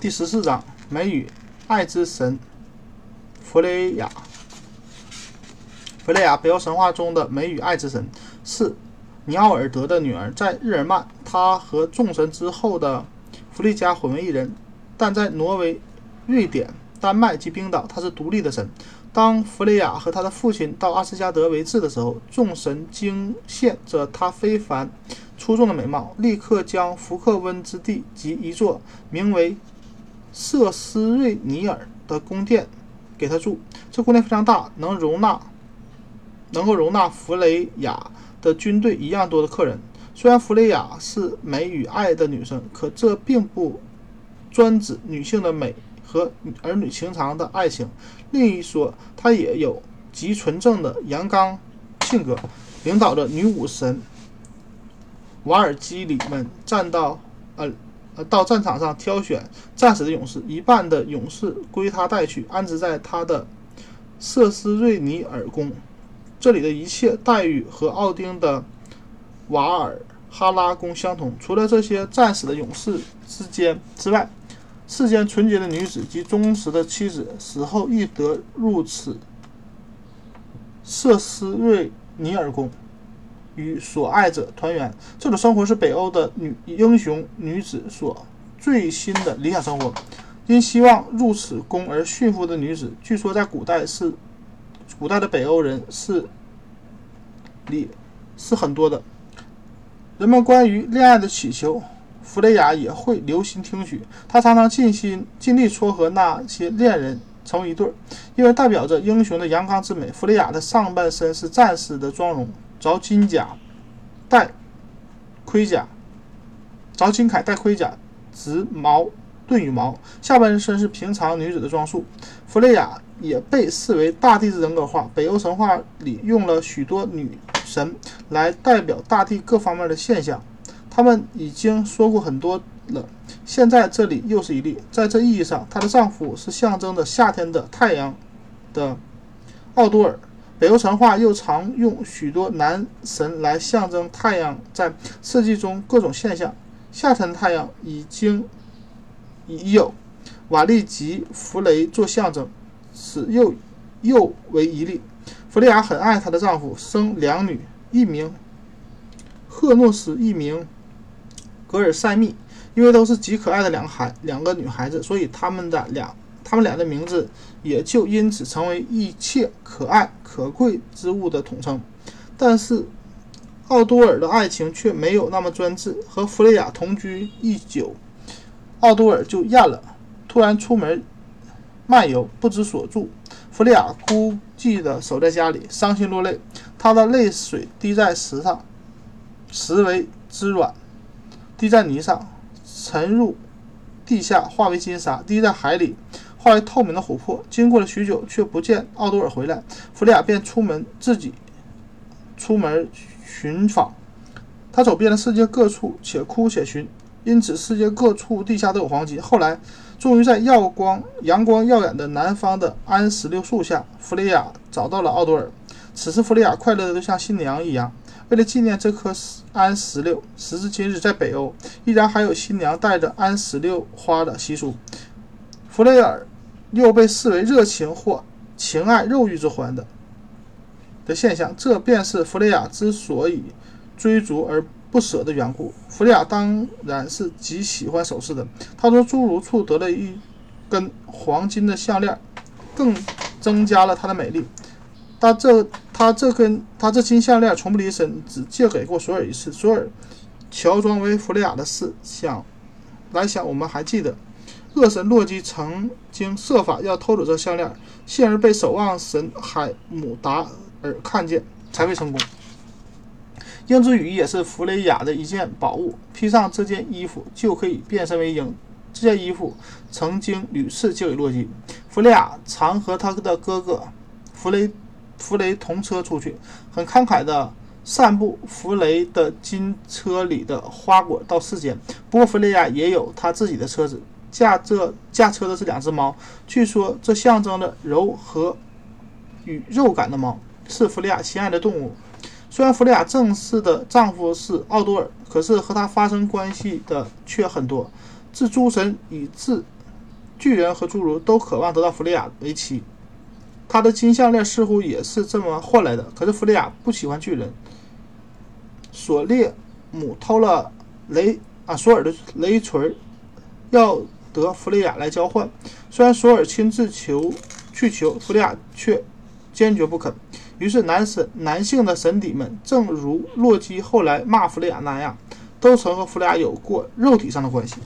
第14章美与爱之神弗雷亚。弗雷亚，北欧神话中的美与爱之神，是尼奥尔德的女儿，在日耳曼，她和众神之后的弗利加混为一人，但在挪威、瑞典、丹麦及冰岛，她是独立的神。当弗雷亚和她的父亲到阿斯加德为质的时候，众神惊羡着她非凡出众的美貌，立刻将福克温之地及一座名为瑟斯瑞尼尔的宫殿给她住。这宫殿非常大，能够容纳弗雷亚的军队一样多的客人。虽然弗雷亚是美与爱的女神，可这并不专指女性的美和儿女情长的爱情。另一说，她也有极纯正的阳刚性格，领导着女武神瓦尔基里们到战场上挑选战死的勇士，一半的勇士归她带去，安置在她的瑟斯瑞尼尔宫。这里的一切待遇和奥丁的瓦尔哈拉宫相同，除了这些战死的勇士之外，世间纯洁的女子及忠实的妻子死后亦得入此瑟斯瑞尼尔宫，与所爱者团圆。这种生活是北欧的英雄女子所最新的理想生活。因希望入此宫而驯服的女子，据说在古代的北欧人是很多的。人们关于恋爱的祈求，弗雷亚也会留心听取，她常常尽力撮合那些恋人成为一对，因为代表着英雄的阳刚之美。弗雷亚的上半身是战士的妆容，着金铠戴盔甲，执矛盾羽毛；下半身是平常女子的装束。弗雷亚也被视为大地之人格化，北欧神话里用了许多女神来代表大地各方面的现象，他们已经说过很多了，现在这里又是一例。在这意义上，她的丈夫是象征着夏天的太阳的奥多尔。北欧神话又常用许多男神来象征太阳在四季中各种现象。夏天的太阳已有瓦利吉弗雷做象征，此又为一例。弗雷亚很爱她的丈夫，生两女，一名赫诺斯，一名格尔塞密，因为都是极可爱的两个女孩子，所以他们俩的名字也就因此成为一切可爱可贵之物的统称。但是奥多尔的爱情却没有那么专制，和弗雷亚同居一久，奥多尔就厌了，突然出门漫游，不知所住。弗雷亚孤寂地守在家里，伤心落泪，她的泪水滴在石上，石为之软，滴在泥上，沉入地下化为金沙，滴在海里化为透明的琥珀。经过了许久，却不见奥多尔回来，弗雷亚便自己出门寻访。他走遍了世界各处，且哭且寻，因此世界各处地下都有黄金。后来终于在阳光耀眼的南方的安石榴树下，弗雷亚找到了奥多尔。此时弗雷亚快乐的就像新娘一样。为了纪念这棵安石榴，时至今日在北欧依然还有新娘带着安石榴花的习俗。弗雷尔又被视为热情或情爱肉欲之环的现象，这便是弗雷亚之所以追逐而不舍的缘故。弗雷亚当然是极喜欢首饰的，她从侏儒处得了一根黄金的项链，更增加了她的美丽。他这金项链从不离身，只借给过索尔一次。索尔乔装为弗雷亚的事想我们还记得，恶神洛基曾经设法要偷走这项链，幸而被守望神海姆达尔看见，才未成功。鹰之羽也是弗雷亚的一件宝物，披上这件衣服就可以变身为鹰。这件衣服曾经屡次借给洛基。弗雷亚常和他的哥哥弗雷同车出去，很慷慨地散布弗雷的金车里的花果到世间。不过弗雷亚也有她自己的车子，驾车的是两只猫，据说这象征了柔和与肉感的猫是弗雷亚心爱的动物。虽然弗雷亚正式的丈夫是奥多尔，可是和她发生关系的却很多，自诸神以至巨人和侏儒都渴望得到弗利亚为妻，他的金项链似乎也是这么换来的。可是弗利亚不喜欢巨人。索列姆偷了索尔的雷锤，要得弗利亚来交换。虽然索尔亲自去求，弗利亚却坚决不肯。于是男性的神邸们，正如洛基后来骂弗利亚那样，都曾和弗利亚有过肉体上的关系。